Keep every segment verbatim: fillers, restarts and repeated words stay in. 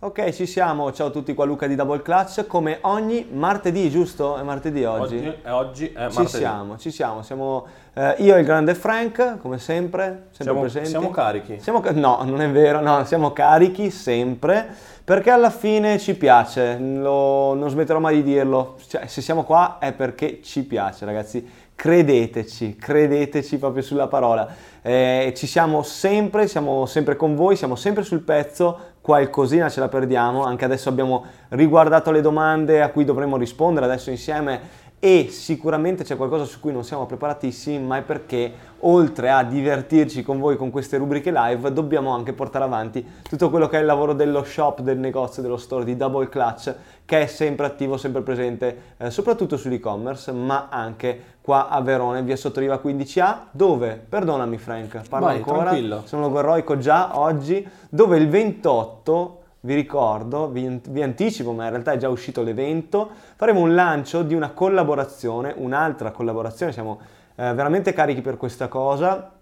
Ok, ci siamo, ciao a tutti, qua Luca di Double Clutch, come ogni martedì, giusto? È martedì oggi? Oggi è, oggi è martedì. Ci siamo, ci siamo, siamo eh, io e il grande Frank, come sempre, sempre siamo, presenti. Siamo carichi? Siamo, no, non è vero, no, siamo carichi sempre, perché alla fine ci piace, lo, non smetterò mai di dirlo, cioè, se siamo qua è perché ci piace, ragazzi. Credeteci, credeteci proprio sulla parola, eh, ci siamo sempre, siamo sempre con voi, siamo sempre sul pezzo, qualcosina ce la perdiamo, anche adesso abbiamo riguardato le domande a cui dovremo rispondere adesso insieme e sicuramente c'è qualcosa su cui non siamo preparatissimi, ma è perché oltre a divertirci con voi con queste rubriche live dobbiamo anche portare avanti tutto quello che è il lavoro dello shop, del negozio, dello store di Double Clutch, che è sempre attivo, sempre presente, eh, soprattutto sull'e-commerce, ma anche qua a Verone, via Sottoriva quindici A, dove, perdonami Frank, parlo Vai, ancora, tranquillo. Sono gorroico già oggi, dove il ventotto vi ricordo, vi, vi anticipo, ma in realtà è già uscito l'evento, faremo un lancio di una collaborazione, un'altra collaborazione, siamo eh, veramente carichi per questa cosa,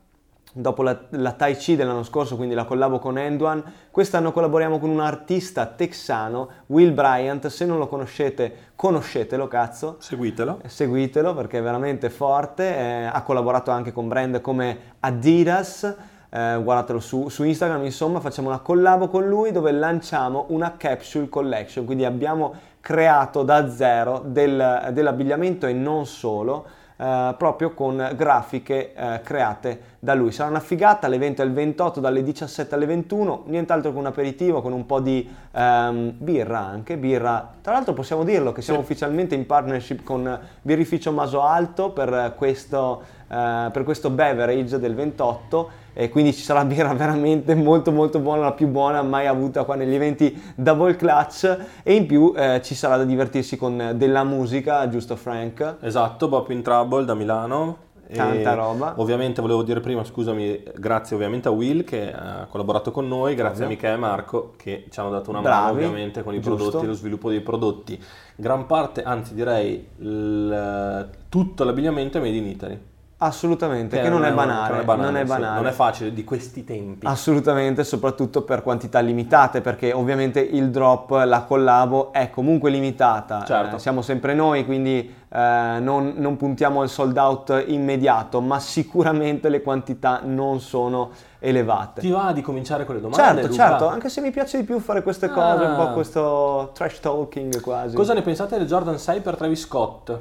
dopo la, la Tai Chi dell'anno scorso, quindi la collabo con Enduan, quest'anno collaboriamo con un artista texano, Will Bryant, se non lo conoscete, conoscetelo cazzo, seguitelo, seguitelo perché è veramente forte, eh, ha collaborato anche con brand come Adidas, Eh, guardatelo su, su Instagram, insomma facciamo una collabo con lui dove lanciamo una capsule collection, quindi abbiamo creato da zero del, dell'abbigliamento e non solo, eh, proprio con grafiche eh, create da lui. Sarà una figata, l'evento è il ventotto dalle diciassette alle ventuno, nient'altro che un aperitivo con un po' di ehm, birra anche, birra, tra l'altro possiamo dirlo che siamo sì. ufficialmente in partnership con Birrificio Maso Alto per questo, eh, per questo beverage del ventotto. E quindi ci sarà birra veramente molto molto buona, la più buona mai avuta qua negli eventi Double Clutch, e in più eh, ci sarà da divertirsi con della musica, giusto Frank? Esatto, Bop in Trouble da Milano. Tanta e roba. Ovviamente volevo dire prima, scusami, grazie ovviamente a Will che ha collaborato con noi, grazie Ovvio. a Michele e Marco che ci hanno dato una Bravi, mano ovviamente con i giusto. prodotti e lo sviluppo dei prodotti. Gran parte, anzi direi l- tutto l'abbigliamento è made in Italy. Assolutamente, che, che, non, è banale, che non è banale, non è banale, sì, non è facile di questi tempi. Assolutamente, soprattutto per quantità limitate, perché ovviamente il drop, la collabo è comunque limitata. Certo. Eh, siamo sempre noi, quindi eh, non, non puntiamo al sold out immediato, ma sicuramente le quantità non sono elevate. Ti va di cominciare con le domande? Certo, Luca? certo, anche se mi piace di più fare queste cose, ah. un po' questo trash talking quasi. Cosa ne pensate del Jordan sei per Travis Scott?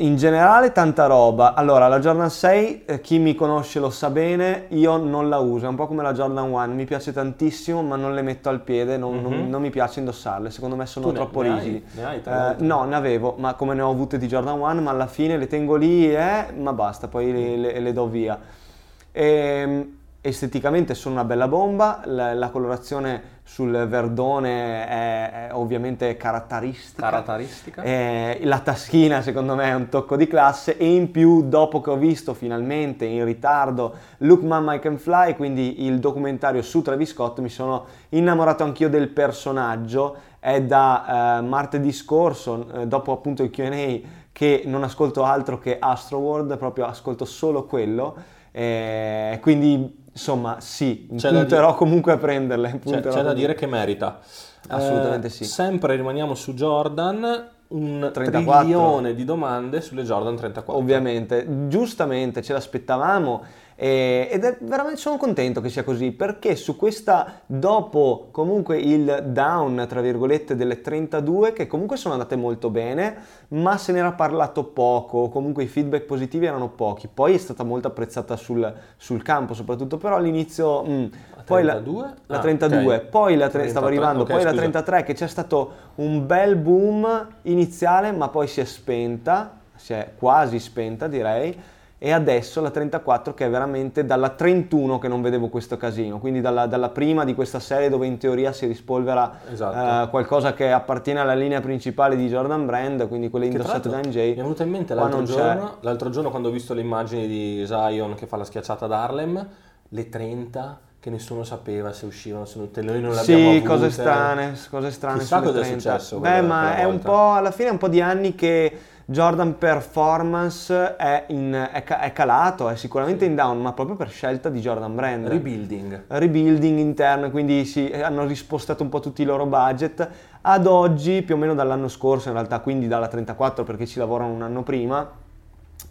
In generale tanta roba. Allora, la Jordan sei, eh, chi mi conosce lo sa bene, io non la uso, è un po' come la Jordan uno, mi piace tantissimo ma non le metto al piede, non, mm-hmm. non, non mi piace indossarle, secondo me sono tu troppo ne, ne rigidi. Hai, ne hai tante. Eh, no, ne avevo, ma come ne ho avute di Jordan uno, ma alla fine le tengo lì e eh, ma basta, poi le, le, le do via. E, esteticamente sono una bella bomba, la, la colorazione sul verdone è, è ovviamente caratteristica, caratteristica. Eh, la taschina secondo me è un tocco di classe, e in più dopo che ho visto finalmente in ritardo Look Mama I Can Fly, quindi il documentario su Travis Scott, mi sono innamorato anch'io del personaggio. È da eh, martedì scorso, eh, dopo appunto il Q and A, che non ascolto altro che Astroworld, proprio ascolto solo quello, eh, quindi insomma sì, punterò comunque a prenderle. C'è, c'è da dire che merita. Assolutamente eh, sì. Sempre rimaniamo su Jordan, un trentaquattro trilione di domande sulle Jordan trentaquattro. Ovviamente, giustamente ce l'aspettavamo eh, ed è veramente, sono contento che sia così, perché su questa, dopo comunque il down tra virgolette delle trentadue, che comunque sono andate molto bene, ma se n'era parlato poco, comunque i feedback positivi erano pochi, poi è stata molto apprezzata sul, sul campo soprattutto, però all'inizio mh, poi la, la trentadue, ah, okay. poi la tre, trentatré, stava arrivando, okay, poi scusa. la trentatré, che c'è stato un bel boom iniziale, ma poi si è spenta, si è quasi spenta direi, e adesso la trentaquattro, che è veramente dalla trentuno che non vedevo questo casino, quindi dalla, dalla prima di questa serie dove in teoria si rispolvera esatto. eh, qualcosa che appartiene alla linea principale di Jordan Brand, quindi quelle che indossate da M J. Mi è venuta in mente l'altro giorno, l'altro giorno quando ho visto le immagini di Zion che fa la schiacciata ad Harlem, le trenta che nessuno sapeva se uscivano, se non, noi non l'abbiamo avute. Sì, cose strane, cose strane. Chissà cosa è successo. Beh, ma è un po', alla fine è un po' di anni che Jordan Performance è, in, è, è calato, è sicuramente sì. in down, ma proprio per scelta di Jordan Brand. Rebuilding. Rebuilding interno, quindi sì, hanno rispostato un po' tutti i loro budget. Ad oggi, più o meno dall'anno scorso in realtà, quindi dalla trentaquattro perché ci lavorano un anno prima,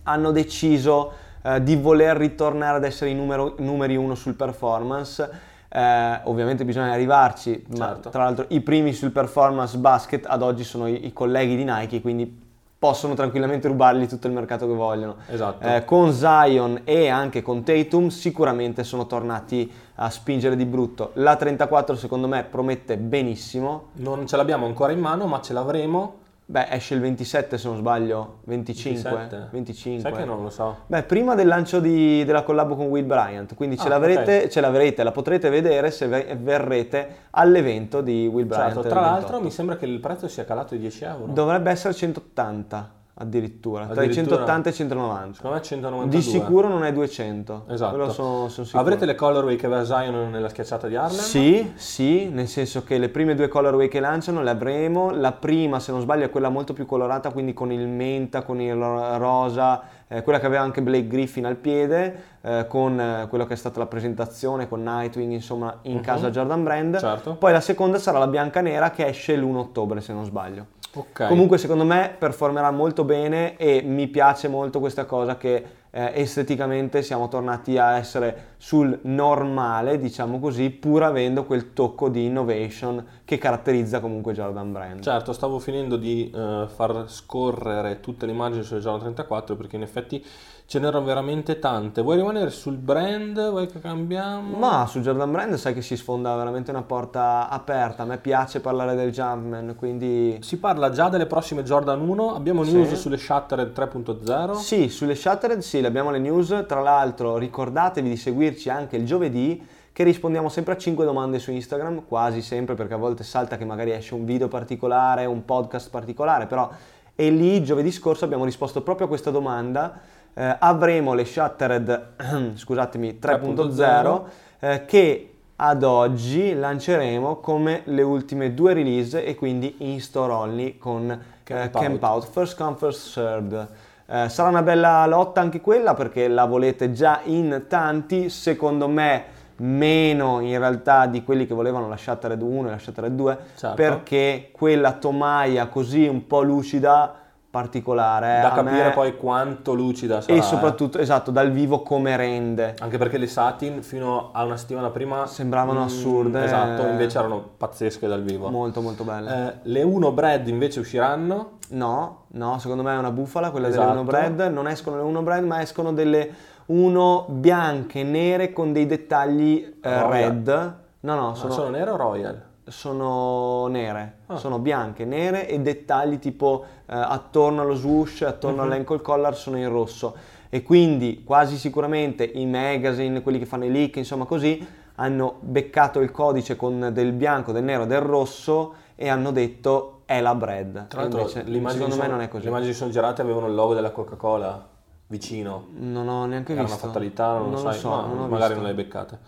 hanno deciso eh, di voler ritornare ad essere i numero, numeri uno sul performance. Eh, ovviamente bisogna arrivarci, certo. ma tra l'altro i primi sul performance basket ad oggi sono i, i colleghi di Nike, quindi possono tranquillamente rubargli tutto il mercato che vogliono. Esatto. Eh, con Zion e anche con Tatum sicuramente sono tornati a spingere di brutto. La trentaquattro secondo me promette benissimo. Non ce l'abbiamo ancora in mano, ma ce l'avremo. Beh, esce il ventisette se non sbaglio, venticinque, venticinque. Sai che non lo so. Beh, prima del lancio di, della collabo con Will Bryant, quindi ah, ce, l'avrete, okay. ce l'avrete, la potrete vedere se verrete all'evento di Will Bryant. Certo, tra l'altro mi sembra che il prezzo sia calato di dieci euro. Dovrebbe essere centottanta addirittura, addirittura. tra i centottanta e i centonovanta. Secondo me centonovantadue. Di sicuro non è duecento. Esatto. Quello sono, sono sicuro. Avrete le colorway che aveva Zion nella schiacciata di Harlem? Sì, sì, nel senso che le prime due colorway che lanciano le avremo. La prima, se non sbaglio, è quella molto più colorata, quindi con il menta, con il rosa, eh, quella che aveva anche Blake Griffin al piede, eh, con eh, quello che è stata la presentazione con Nightwing, insomma, in uh-huh. casa Jordan Brand. Certo. Poi la seconda sarà la biancanera che esce l'primo ottobre, se non sbaglio. Okay. Comunque secondo me performerà molto bene e mi piace molto questa cosa che eh, esteticamente siamo tornati a essere sul normale, diciamo così, pur avendo quel tocco di innovation che caratterizza comunque Jordan Brand. Certo, stavo finendo di eh, far scorrere tutte le immagini sulle Jordan trentaquattro perché in effetti ce n'erano veramente tante. Vuoi rimanere sul brand? Vuoi che cambiamo? Ma su Jordan Brand sai che si sfonda veramente una porta aperta. A me piace parlare del Jumpman, quindi... Si parla già delle prossime Jordan uno. Abbiamo news sì. sulle Shattered tre punto zero? Sì, sulle Shattered sì, le abbiamo le news. Tra l'altro ricordatevi di seguirci anche il giovedì, che rispondiamo sempre a cinque domande su Instagram, quasi sempre, perché a volte salta che magari esce un video particolare, un podcast particolare, però... E lì giovedì scorso abbiamo risposto proprio a questa domanda. Eh, avremo le Shattered scusatemi tre punto zero eh, che ad oggi lanceremo come le ultime due release e quindi in store only con Camp, eh, Camp Out. Out First Come First Served. Eh, sarà una bella lotta anche quella perché la volete già in tanti, secondo me meno in realtà di quelli che volevano la Shattered uno e la Shattered due, certo. perché quella tomaia così un po' lucida particolare da capire me... poi quanto lucida sarà e soprattutto eh. esatto dal vivo come rende, anche perché le satin fino a una settimana prima sembravano mh, assurde, esatto, invece erano pazzesche dal vivo, molto molto belle. Eh, le uno Bread invece usciranno? No, no, secondo me è una bufala quella esatto. delle uno Bread. Non escono le uno Bread, ma escono delle uno bianche nere con dei dettagli eh, red. No no, sono, sono nere o royal? Sono nere, ah. sono bianche, nere e dettagli tipo eh, attorno allo swoosh, attorno uh-huh. all'ankle collar sono in rosso e quindi quasi sicuramente i magazine, quelli che fanno i leak, insomma così, hanno beccato il codice con del bianco, del nero, del rosso e hanno detto è la Bread. Tra l'altro secondo me non è così. Le immagini sono girate avevano il logo della Coca-Cola vicino. Non ho neanche Era visto. Era una fatalità, non, non lo, lo sai, so, ma non magari visto. Non le hai beccate.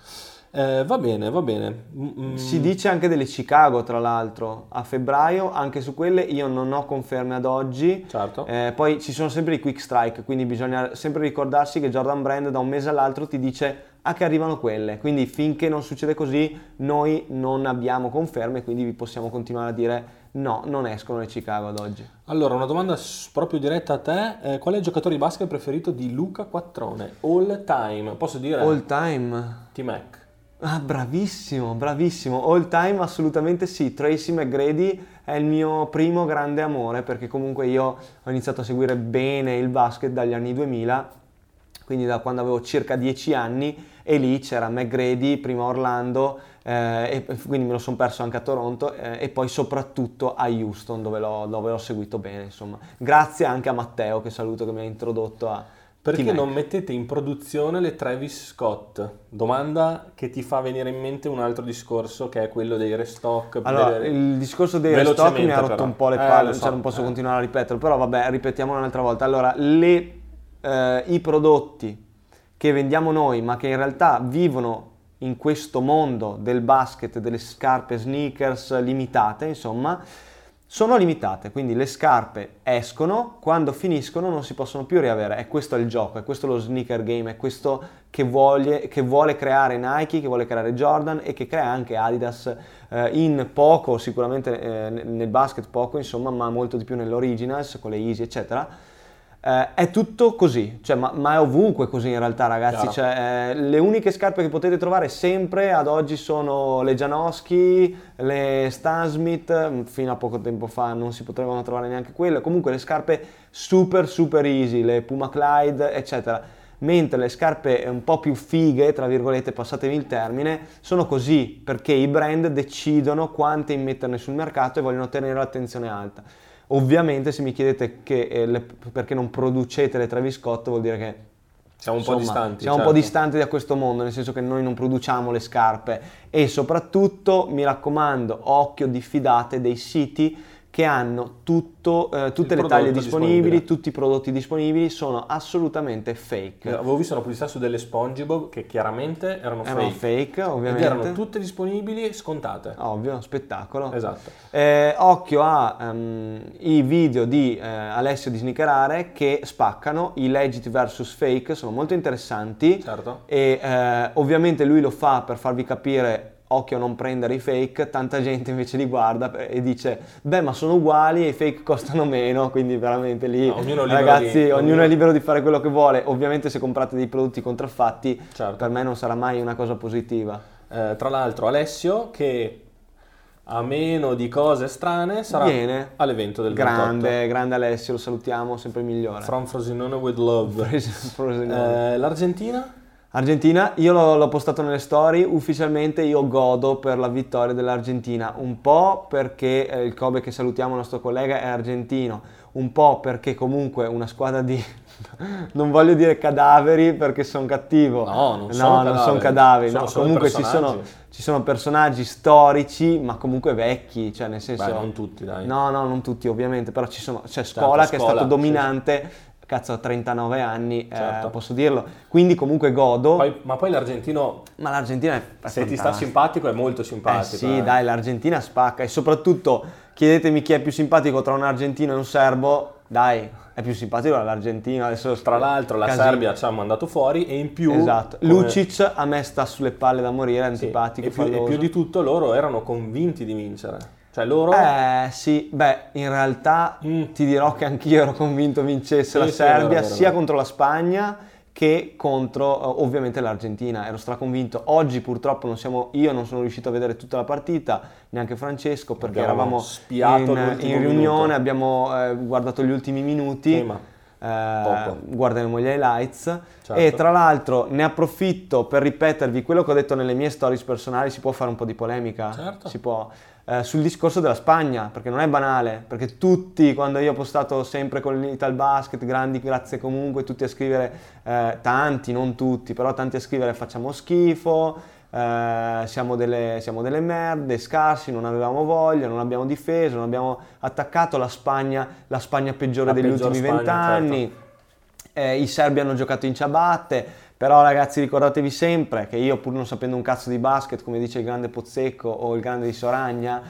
Eh, va bene, va bene. Mm. Si dice anche delle Chicago, tra l'altro, a febbraio, anche su quelle io non ho conferme ad oggi. Certo. Eh, poi ci sono sempre i quick strike, quindi bisogna sempre ricordarsi che Jordan Brand da un mese all'altro ti dice a che arrivano quelle, quindi finché non succede così noi non abbiamo conferme, quindi vi possiamo continuare a dire no, non escono le Chicago ad oggi. Allora, una domanda proprio diretta a te, eh, qual è il giocatore di basket preferito di Luca Quattrone? All time, posso dire? All time? T-Mac. Ah, bravissimo, bravissimo, all time assolutamente sì, Tracy McGrady è il mio primo grande amore perché comunque io ho iniziato a seguire bene il basket dagli anni duemila, quindi da quando avevo circa dieci anni e lì c'era McGrady, prima Orlando eh, e quindi me lo sono perso anche a Toronto eh, e poi soprattutto a Houston dove l'ho, dove l'ho seguito bene, insomma, grazie anche a Matteo che saluto che mi ha introdotto a... Perché T-Mac. Non mettete in produzione le Travis Scott? Domanda che ti fa venire in mente un altro discorso che è quello dei restock. Allora, delle... il discorso dei restock mi ha rotto però. un po' le palle, eh, so, cioè non posso eh. continuare a ripeterlo, però vabbè, ripetiamo un'altra volta. Allora, le, eh, i prodotti che vendiamo noi, ma che in realtà vivono in questo mondo del basket, delle scarpe, sneakers limitate, insomma, sono limitate, quindi le scarpe escono, quando finiscono non si possono più riavere. È questo il gioco, è questo lo sneaker game, è questo che vuole, che vuole creare Nike, che vuole creare Jordan e che crea anche Adidas eh, in poco, sicuramente eh, nel basket poco insomma, ma molto di più nell'Originals, con le Easy eccetera. Eh, è tutto così, cioè, ma, ma è ovunque così in realtà ragazzi, cioè, eh, le uniche scarpe che potete trovare sempre ad oggi sono le Janowski, le Stan Smith, fino a poco tempo fa non si potevano trovare neanche quelle, comunque le scarpe super super easy, le Puma Clyde eccetera, mentre le scarpe un po' più fighe, tra virgolette passatemi il termine, sono così perché i brand decidono quante immetterne sul mercato e vogliono tenere l'attenzione alta. Ovviamente se mi chiedete che, eh, le, perché non producete le Travis Scott, vuol dire che siamo un insomma, po' distanti siamo certo. un po' distanti da questo mondo, nel senso che noi non produciamo le scarpe. E soprattutto mi raccomando, occhio, diffidate dei siti che hanno tutto, eh, tutte Il le taglie disponibili, tutti i prodotti disponibili sono assolutamente fake. Avevo visto una pubblicità su delle SpongeBob che chiaramente erano, erano fake, fake ovviamente. Ed erano tutte disponibili e scontate. Ovvio, spettacolo. Esatto. Eh, occhio a um, i video di eh, Alessio di Snickerare che spaccano, i legit versus fake, sono molto interessanti. Certo. E eh, ovviamente lui lo fa per farvi capire occhio a non prendere i fake, tanta gente invece li guarda e dice beh ma sono uguali e i fake costano meno, quindi veramente lì no, ognuno ragazzi di, ognuno, ognuno è libero di fare quello che vuole. Ovviamente se comprate dei prodotti contraffatti certo. per me non sarà mai una cosa positiva. Eh, tra l'altro Alessio che a meno di cose strane sarà Viene. all'evento del ventotto. Grande, grande Alessio, lo salutiamo, sempre migliore. From Frosinone with love. Frosinone. Eh, L'Argentina? Argentina, io l'ho, l'ho postato nelle story, ufficialmente io godo per la vittoria dell'Argentina, un po' perché eh, il Kobe che salutiamo, il nostro collega, è argentino, un po' perché comunque una squadra di, non voglio dire cadaveri perché son cattivo. No, non no, sono cattivo, no, non sono cadaveri, sono, no, sono comunque ci sono, ci sono personaggi storici ma comunque vecchi, cioè nel senso… Beh, non tutti dai. No, no, non tutti ovviamente, però ci sono, c'è Scola certo, che scuola, è stato dominante… Sì. Cazzo, a trentanove anni, certo. eh, posso dirlo, quindi comunque godo. Poi, ma poi l'argentino... Ma l'Argentina è fantastico. Se ti sta simpatico è molto simpatico. Eh sì, eh. dai, l'Argentina spacca e soprattutto chiedetemi chi è più simpatico tra un argentino e un serbo, dai, è più simpatico l'Argentina. Adesso tra l'altro la casino. Serbia ci ha mandato fuori e in più esatto come... Lucic a me sta sulle palle da morire, è sì. antipatico, e più, e più di tutto loro erano convinti di vincere. Cioè loro... Eh sì, beh, in realtà mm. ti dirò che anch'io ero convinto vincesse sì, la Serbia, sì, vero, sia vero. contro la Spagna che contro ovviamente l'Argentina, ero straconvinto. Oggi purtroppo non siamo, io non sono riuscito a vedere tutta la partita, neanche Francesco, perché abbiamo eravamo in, in riunione, abbiamo eh, guardato gli ultimi minuti. Sì, ma... Eh, guarderemo gli highlights certo. E tra l'altro ne approfitto per ripetervi quello che ho detto nelle mie stories personali. Si può fare un po' di polemica certo. si può eh, sul discorso della Spagna, perché non è banale, perché tutti, quando io ho postato sempre con l'Italbasket grandi grazie comunque, tutti a scrivere eh, tanti, non tutti però tanti a scrivere facciamo schifo, eh, siamo, delle, siamo delle merde, scarsi, non avevamo voglia, non abbiamo difeso, non abbiamo attaccato, la Spagna la Spagna peggiore la degli peggior ultimi vent'anni, certo. eh, i serbi hanno giocato in ciabatte, però ragazzi ricordatevi sempre che io, pur non sapendo un cazzo di basket come dice il grande Pozzecco o il grande di Soragna,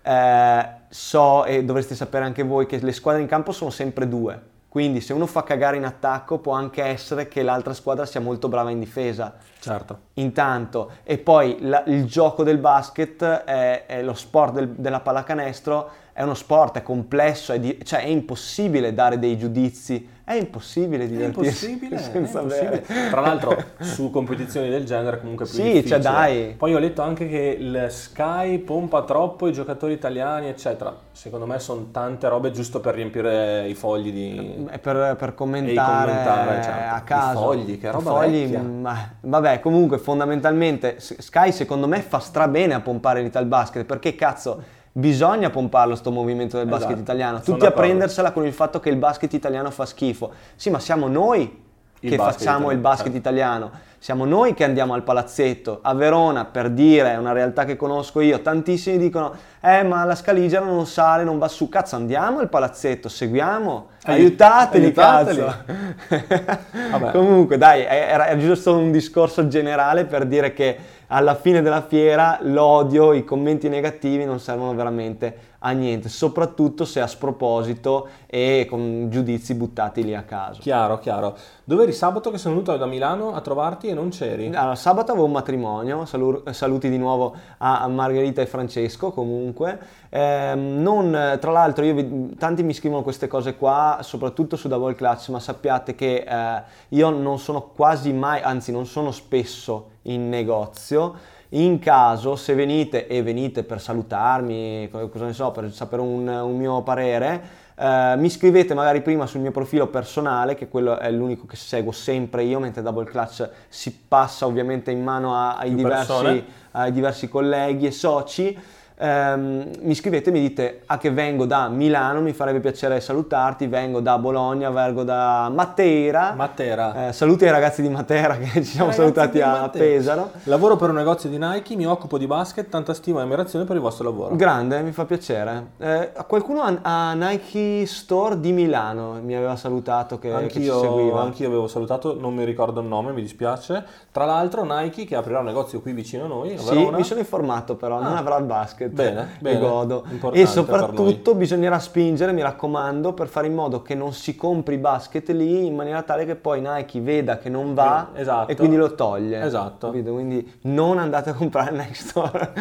eh, so e dovreste sapere anche voi che le squadre in campo sono sempre due, quindi se uno fa cagare in attacco può anche essere che l'altra squadra sia molto brava in difesa. Certo. Intanto, e poi la, il gioco del basket, è, è lo sport del, della pallacanestro, è uno sport, è complesso, è di, cioè è impossibile dare dei giudizi, è impossibile divertirsi. È impossibile, senza è impossibile. Tra l'altro su competizioni del genere comunque è più sì, difficile. Cioè dai. Poi ho letto anche che il Sky pompa troppo i giocatori italiani eccetera, secondo me sono tante robe giusto per riempire i fogli di per, per commentare, commentare certo. a caso. I fogli, che roba fogli, ma, vabbè comunque fondamentalmente Sky secondo me fa strabene a pompare l'Italbasket, perché cazzo bisogna pomparlo sto movimento del basket esatto. italiano, tutti Sono a prendersela con il fatto che il basket italiano fa schifo. Sì, ma siamo noi il che facciamo italiano. il basket certo. italiano, siamo noi che andiamo al palazzetto a Verona, per dire, è una realtà che conosco io, tantissimi dicono eh ma la Scaligera non sale, non va su, cazzo andiamo al palazzetto, seguiamo, aiutateli, aiutateli. cazzo. Vabbè. Comunque dai, era giusto un discorso generale per dire che alla fine della fiera l'odio, i commenti negativi non servono veramente a niente, soprattutto se a sproposito e con giudizi buttati lì a caso. Chiaro, chiaro. Dove eri sabato che sono venuto da Milano a trovarti e non c'eri? Allora, sabato avevo un matrimonio, salu- saluti di nuovo a Margherita e Francesco comunque. Eh, non, tra l'altro io vi, tanti mi scrivono queste cose qua, soprattutto su Double Clutch, ma sappiate che eh, io non sono quasi mai, anzi non sono spesso in negozio. In caso, se venite e venite per salutarmi, cosa ne so, per sapere un, un mio parere, eh, mi scrivete magari prima sul mio profilo personale, che quello è l'unico che seguo sempre io, mentre Double Clutch si passa ovviamente in mano a, ai, diversi, ai diversi colleghi e soci. Um, mi scrivete e mi dite a che vengo da Milano, mi farebbe piacere salutarti, vengo da Bologna, vengo da Matera, Matera. Eh, saluti ai ragazzi di Matera che ci siamo salutati a Pesaro. Lavoro per un negozio di Nike, mi occupo di basket, tanta stima e ammirazione per il vostro lavoro. Grande, mi fa piacere. Eh, qualcuno a, a Nike Store di Milano mi aveva salutato, che, anch'io, che ci seguiva. Anch'io avevo salutato, non mi ricordo il nome, mi dispiace. Tra l'altro Nike che aprirà un negozio qui vicino a noi. A sì, Verona. Mi sono informato però, ah. non avrà il basket. Bene, bene, godo. E soprattutto bisognerà spingere, mi raccomando, per fare in modo che non si compri basket lì in maniera tale che poi Nike veda che non va, esatto, e quindi lo toglie. Esatto. Capito? Quindi non andate a comprare Nike Store.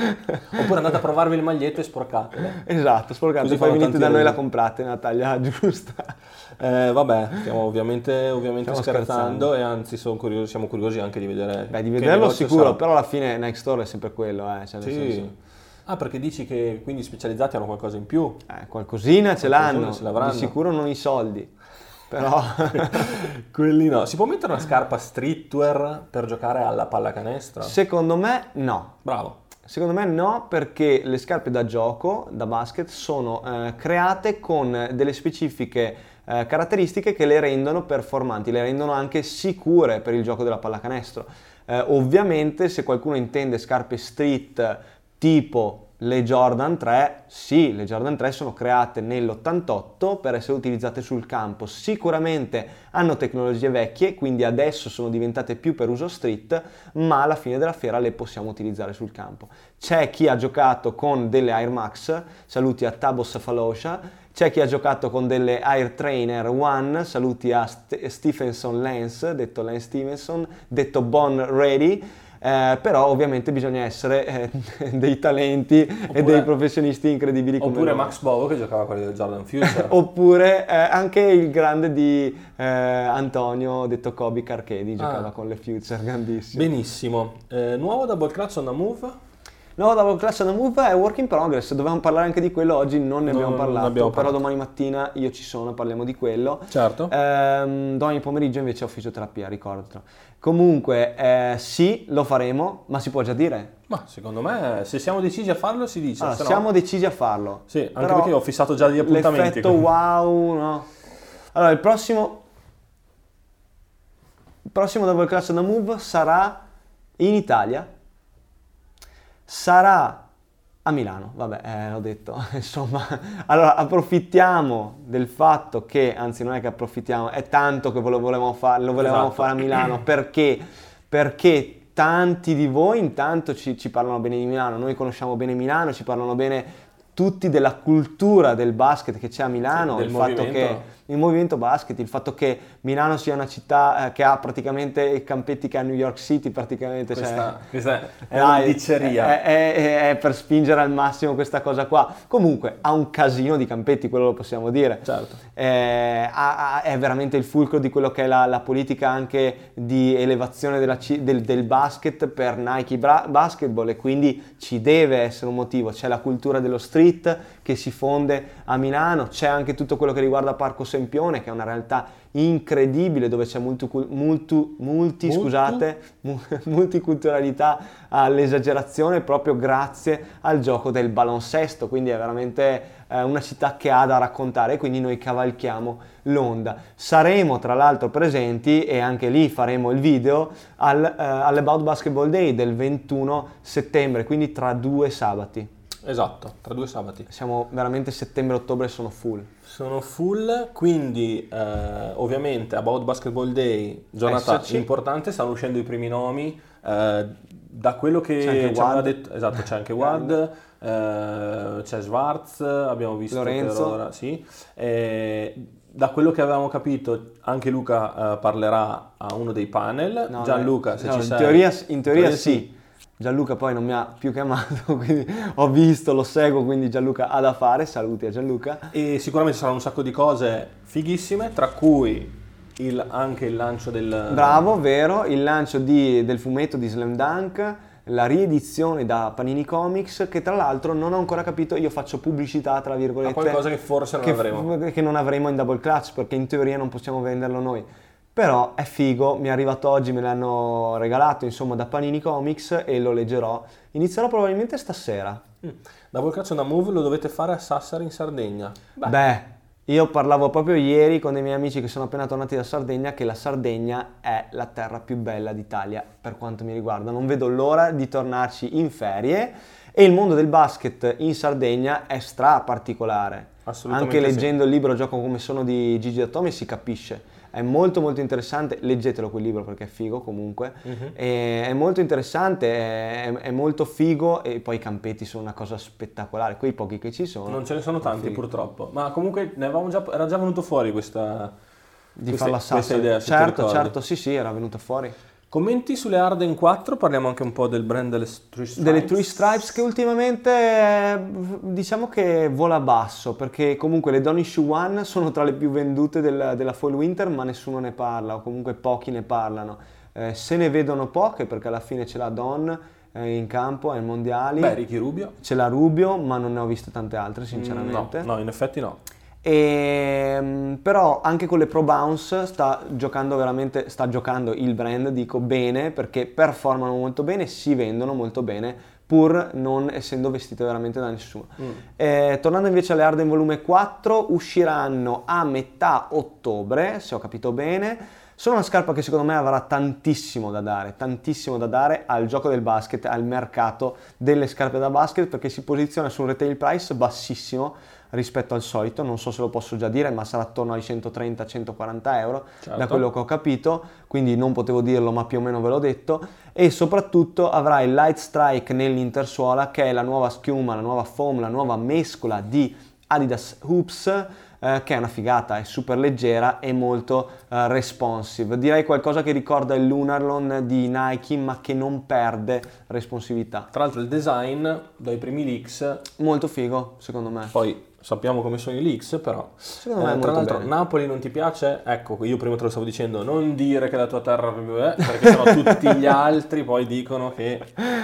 Oppure andate a provarvi le magliette e sporcatele. Esatto, sporcatele. Poi venite da noi e la comprate nella taglia giusta. Eh, vabbè, stiamo ovviamente, ovviamente stiamo scherzando, scherzando e anzi sono curiosi, siamo curiosi anche di vedere. Beh, di vederlo sicuro, sarà... però alla fine Nike Store è sempre quello, eh, cioè nel sì. senso. Ah, perché dici che quindi specializzati hanno qualcosa in più? Eh, qualcosina ce qualcosina l'hanno, di sicuro non i soldi, però quelli no. Si può mettere una scarpa streetwear per giocare alla pallacanestro? Secondo me no. Bravo. Secondo me no, perché le scarpe da gioco, da basket, sono eh, create con delle specifiche eh, caratteristiche che le rendono performanti, le rendono anche sicure per il gioco della pallacanestro. Eh, ovviamente se qualcuno intende scarpe street tipo le Jordan tre, sì, le Jordan tre sono create nell'ottantotto per essere utilizzate sul campo, sicuramente hanno tecnologie vecchie, quindi adesso sono diventate più per uso street, ma alla fine della fiera le possiamo utilizzare sul campo. C'è chi ha giocato con delle Air Max, saluti a Tabos Falosha, c'è chi ha giocato con delle Air Trainer One, saluti a St- Stephenson Lance, detto Lance Stephenson, detto Bon Ready. Eh, però ovviamente bisogna essere eh, dei talenti oppure, e dei professionisti incredibili come oppure noi. Max Bovo che giocava quelli del Jordan Future oppure eh, anche il grande di eh, Antonio detto Kobe Karkedi giocava ah. con le Future, grandissimo. Benissimo. Eh, nuovo Double Clutch on the Move? Nuovo Double Clutch on the Move è work in progress, dovevamo parlare anche di quello oggi, non ne no, abbiamo parlato, abbiamo però parlato. Domani mattina io ci sono, parliamo di quello. Certo. Eh, domani pomeriggio invece ho fisioterapia, ricordo. Comunque eh, sì, lo faremo, ma si può già dire? Ma secondo me se siamo decisi a farlo si dice. Allora, se siamo no... decisi a farlo. Sì, anche però perché ho fissato già gli appuntamenti. L'effetto quindi. Wow, no? Allora, il prossimo il prossimo Double Clutch on the Move sarà in Italia. Sarà a Milano, vabbè, eh, l'ho detto, insomma. Allora, approfittiamo del fatto che, anzi non è che approfittiamo, è tanto che lo volevamo, fa- lo volevamo esatto. fare a Milano, perché? Perché tanti di voi intanto ci, ci parlano bene di Milano, noi conosciamo bene Milano, ci parlano bene tutti della cultura del basket che c'è a Milano, sì, il movimento. fatto che il movimento basket, il fatto che Milano sia una città eh, che ha praticamente i campetti che ha New York City, praticamente questa, cioè, questa è, è un'diceria è, è, è, è per spingere al massimo questa cosa qua. Comunque ha un casino di campetti, quello lo possiamo dire, certo. eh, ha, ha, è veramente il fulcro di quello che è la, la politica anche di elevazione della, del, del basket per Nike bra- Basketball, e quindi ci deve essere un motivo. C'è la cultura dello street che si fonde a Milano, c'è anche tutto quello che riguarda Parco Sempione, che è una realtà incredibile dove c'è multi, multi, multi, scusate, multiculturalità all'esagerazione proprio grazie al gioco del baloncesto, quindi è veramente eh, una città che ha da raccontare, e quindi noi cavalchiamo l'onda. Saremo tra l'altro presenti e anche lì faremo il video al, eh, all'About Basketball Day del ventuno settembre, quindi tra due sabati. Esatto, tra due sabati. Siamo veramente settembre-ottobre, sono full. Sono full, quindi eh, ovviamente About Basketball Day, giornata Esserci. importante, stanno uscendo i primi nomi. Eh, Da quello che ci hanno detto, esatto, c'è anche Wad, eh, c'è Schwarz, abbiamo visto Lorenzo. Però, sì. Eh, da quello che avevamo capito, anche Luca eh, parlerà a uno dei panel. No, Gianluca, se no, ci in sei. Teoria, in teoria sì. sì. Gianluca poi non mi ha più chiamato, quindi ho visto, lo seguo, quindi Gianluca ha da fare, saluti a Gianluca. E sicuramente saranno un sacco di cose fighissime, tra cui il, anche il lancio del... Bravo, vero, il lancio di, del fumetto di Slam Dunk, la riedizione da Panini Comics, che tra l'altro non ho ancora capito, io faccio pubblicità tra virgolette... A qualcosa che forse non che, avremo. Che non avremo in Double Clutch, perché in teoria non possiamo venderlo noi. Però è figo, mi è arrivato oggi, me l'hanno regalato insomma da Panini Comics e lo leggerò. Inizierò probabilmente stasera. Mm. Double Clutch è una move, lo dovete fare a Sassari in Sardegna. Beh... Beh. Io parlavo proprio ieri con dei miei amici che sono appena tornati da Sardegna che la Sardegna è la terra più bella d'Italia per quanto mi riguarda, non vedo l'ora di tornarci in ferie e il mondo del basket in Sardegna è stra particolare. Assolutamente. Anche leggendo sì. il libro Gioco come sono di Gigi D'Atome si capisce, è molto molto interessante, leggetelo quel libro perché è figo comunque, mm-hmm. e è molto interessante, è, è molto figo e poi i campetti sono una cosa spettacolare, quei pochi che ci sono. Non ce ne sono tanti figo. Purtroppo, ma comunque ne avevamo già, era già venuto fuori questa, di questa, farla questa idea. Certo, certo, sì sì, era venuta fuori. Commenti sulle Harden quattro, parliamo anche un po' del brand delle Three Stripes. Delle Three Stripes che ultimamente diciamo che vola basso, perché comunque le Donny Shoe One sono tra le più vendute del, della Fall Winter, ma nessuno ne parla, o comunque pochi ne parlano. Eh, se ne vedono poche, perché alla fine ce l'ha Don eh, in campo ai mondiali. Beh, Ricky Rubio. Ce l'ha Rubio, ma non ne ho viste tante altre, sinceramente. Mm, no, no, in effetti no. E, però anche con le Pro Bounce sta giocando veramente, sta giocando il brand, dico bene, perché performano molto bene, si vendono molto bene pur non essendo vestite veramente da nessuno. Mm. E, tornando invece alle Harden volume quattro, usciranno a metà ottobre, se ho capito bene. Sono una scarpa che secondo me avrà tantissimo da dare, tantissimo da dare al gioco del basket, al mercato delle scarpe da basket, perché si posiziona su un retail price bassissimo rispetto al solito, non so se lo posso già dire, ma sarà attorno ai centotrenta centoquaranta euro, certo. Da quello che ho capito, quindi non potevo dirlo ma più o meno ve l'ho detto, e soprattutto avrà il Light Strike nell'intersuola, che è la nuova schiuma, la nuova foam, la nuova mescola di Adidas Hoops, eh, che è una figata, è super leggera e molto eh, responsive, direi qualcosa che ricorda il Lunarlon di Nike ma che non perde responsività. Tra l'altro il design dai primi leaks molto figo secondo me. Poi sappiamo come sono i leaks, però secondo me eh, tra l'altro bene. Napoli non ti piace? Ecco, io prima te lo stavo dicendo, non dire che la tua terra è, perché sennò tutti gli altri poi dicono che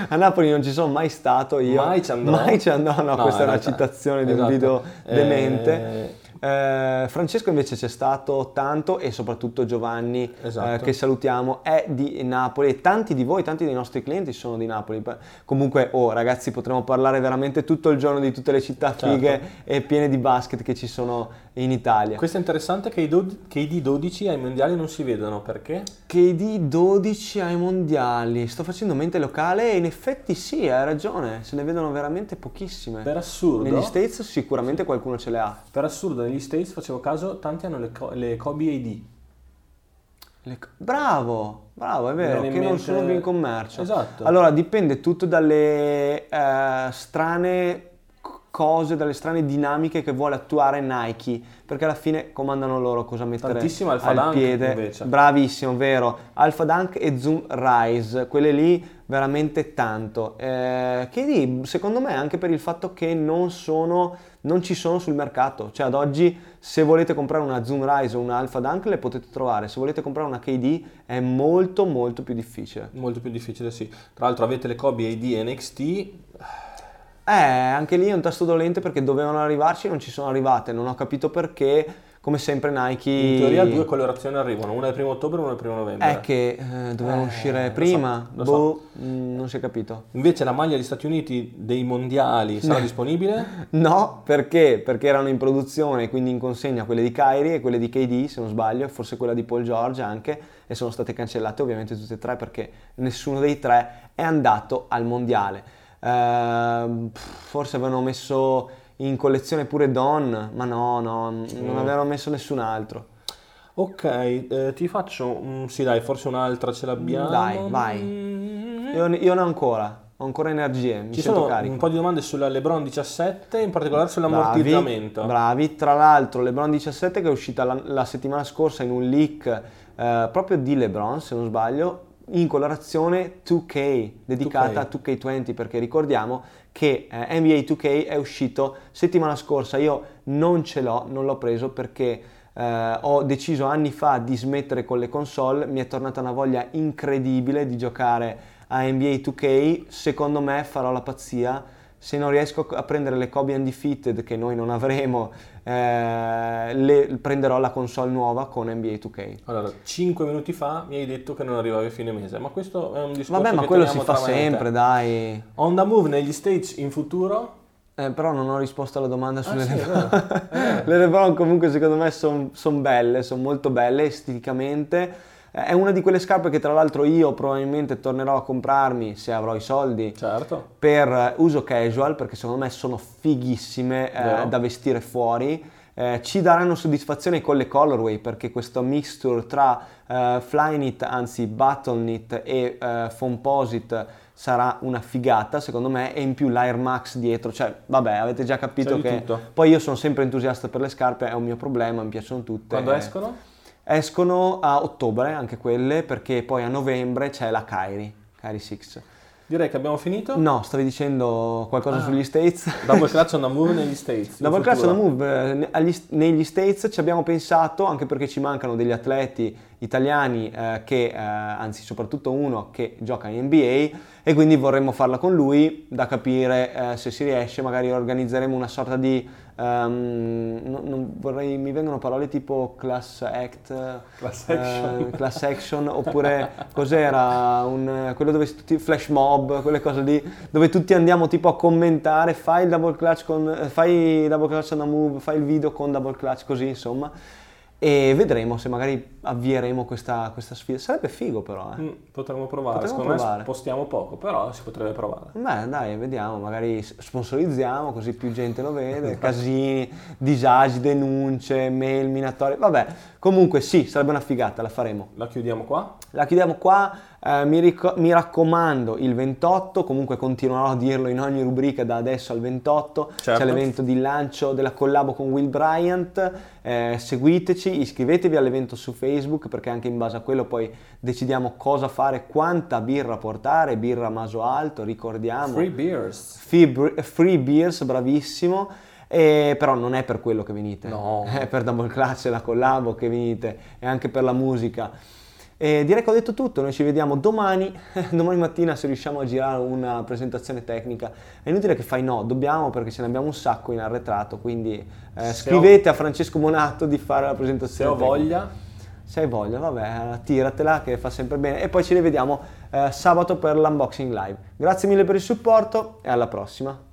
a Napoli non ci sono mai stato, io mai ci andò, mai ci andò. No, no, questa è una citazione di esatto. un video eh... demente. Eh, Francesco invece c'è stato tanto, e soprattutto Giovanni esatto. eh, che salutiamo, è di Napoli, e tanti di voi, tanti dei nostri clienti sono di Napoli. Comunque oh ragazzi, potremmo parlare veramente tutto il giorno di tutte le città fighe certo. e piene di basket che ci sono in Italia. Questo è interessante, che i K D dodici ai mondiali non si vedono, perché? K D dodici ai mondiali, sto facendo mente locale e in effetti sì, hai ragione, se ne vedono veramente pochissime. Per assurdo negli States sicuramente qualcuno ce le ha. Per assurdo negli States, facevo caso, tanti hanno le, co- le Kobe A D. Le co- bravo, bravo, è vero, che non sono più in commercio. Esatto. Allora dipende tutto dalle eh, strane cose, dalle strane dinamiche che vuole attuare Nike, perché alla fine comandano loro cosa mettere. Tantissimo Alpha al Dunk piede. Invece. Bravissimo, vero. Alpha Dunk e Zoom Rise, quelle lì veramente tanto. Eh, che lì, secondo me, anche per il fatto che non sono, non ci sono sul mercato. Cioè ad oggi, se volete comprare una Zoom Rise o una Alpha Dunk le potete trovare, se volete comprare una K D è molto molto più difficile. Molto più difficile, sì. Tra l'altro avete le Kobe A D N X T. Eh, anche lì è un tasto dolente, perché dovevano arrivarci e non ci sono arrivate, non ho capito perché, come sempre Nike... In teoria due colorazioni arrivano, una il primo ottobre e una il primo novembre. È che eh, dovevano eh, uscire prima, lo so, lo boh, so. Mh, non si è capito. Invece la maglia degli Stati Uniti dei mondiali sarà disponibile? No, perché? Perché erano in produzione, quindi in consegna quelle di Kyrie e quelle di K D, se non sbaglio, forse quella di Paul George anche, e sono state cancellate ovviamente tutte e tre, perché nessuno dei tre è andato al mondiale. Uh, forse avevano messo in collezione pure Don, ma no, no, non avevano messo nessun altro. Ok, eh, ti faccio, mm, sì dai, forse un'altra ce l'abbiamo. Dai, vai. Io, io ne ho ancora, ho ancora energie, mi Ci sento sono carico. Un po' di domande sulla Lebron diciassette, in particolare sull'ammortizzamento. Bravi, bravi. Tra l'altro Lebron diciassette che è uscita la, la settimana scorsa in un leak eh, proprio di Lebron, se non sbaglio, in colorazione due K, dedicata due K. a due K venti, perché ricordiamo che eh, N B A due K è uscito settimana scorsa. Io non ce l'ho, non l'ho preso perché eh, ho deciso anni fa di smettere con le console, mi è tornata una voglia incredibile di giocare a N B A due K, secondo me farò la pazzia. Se non riesco a prendere le Kobe Undefeated, che noi non avremo, eh, le, prenderò la console nuova con N B A due K. Allora, cinque minuti fa mi hai detto che non arrivavi a fine mese, ma questo è un discorso. Vabbè, ma che quello si fa sempre, dai. On the move negli States in futuro? Eh, però non ho risposto alla domanda sulle ah, sì, Lebron. Eh. Le Lebron comunque secondo me sono son belle, sono molto belle esteticamente. È una di quelle scarpe che tra l'altro io probabilmente tornerò a comprarmi se avrò i soldi, certo, per uso casual, perché secondo me sono fighissime eh, da vestire fuori. Eh, ci daranno soddisfazione con le colorway, perché questo mixture tra eh, fly knit, anzi battle knit e eh, composite sarà una figata secondo me, e in più l'Air Max dietro, cioè vabbè, avete già capito. C'è che tutto. Poi io sono sempre entusiasta per le scarpe, è un mio problema, mi piacciono tutte. Quando eh... escono? Escono a ottobre anche quelle, perché poi a novembre c'è la Kyrie, Kyrie sei. Direi che abbiamo finito. No, stavi dicendo qualcosa ah. sugli States. Double Clutch on the Move negli States. Double Clutch on the Move eh, negli States ci abbiamo pensato, anche perché ci mancano degli atleti italiani eh, che, eh, anzi soprattutto uno che gioca in N B A, e quindi vorremmo farla con lui, da capire eh, se si riesce. Magari organizzeremo una sorta di Um, non, non vorrei, mi vengono parole tipo class act, class action, eh, class action oppure cos'era un, quello dove tutti flash mob, quelle cose lì dove tutti andiamo tipo a commentare, fai il double clutch con, fai double clutch on the move, fai il video con double clutch, così insomma. E vedremo se magari avvieremo questa, questa sfida. Sarebbe figo però eh. mm, Potremmo provare, potremmo secondo provare. me postiamo poco, però si potrebbe provare. Beh dai, vediamo, magari sponsorizziamo così più gente lo vede. Casini, disagi, denunce, mail minatorie, vabbè. Comunque sì, sarebbe una figata, la faremo. La chiudiamo qua? La chiudiamo qua, eh, mi, ric- mi raccomando il ventotto, comunque continuerò a dirlo in ogni rubrica da adesso al ventotto. Certo. C'è l'evento di lancio della collabo con Will Bryant, eh, seguiteci, iscrivetevi all'evento su Facebook, perché anche in base a quello poi decidiamo cosa fare, quanta birra portare, birra Maso Alto, ricordiamo. Free beers. Free, br- free beers, bravissimo. E però non è per quello che venite, no. È per Double Clutch e la collabo che venite, e anche per la musica. E direi che ho detto tutto, noi ci vediamo domani, domani mattina se riusciamo a girare una presentazione tecnica. È inutile che fai no, dobbiamo, perché ce ne abbiamo un sacco in arretrato, quindi eh, scrivete ho... a Francesco Monato di fare la presentazione. Se ho tecnica. voglia. Se hai voglia, vabbè, tiratela che fa sempre bene. E poi ci rivediamo eh, sabato per l'unboxing live. Grazie mille per il supporto e alla prossima.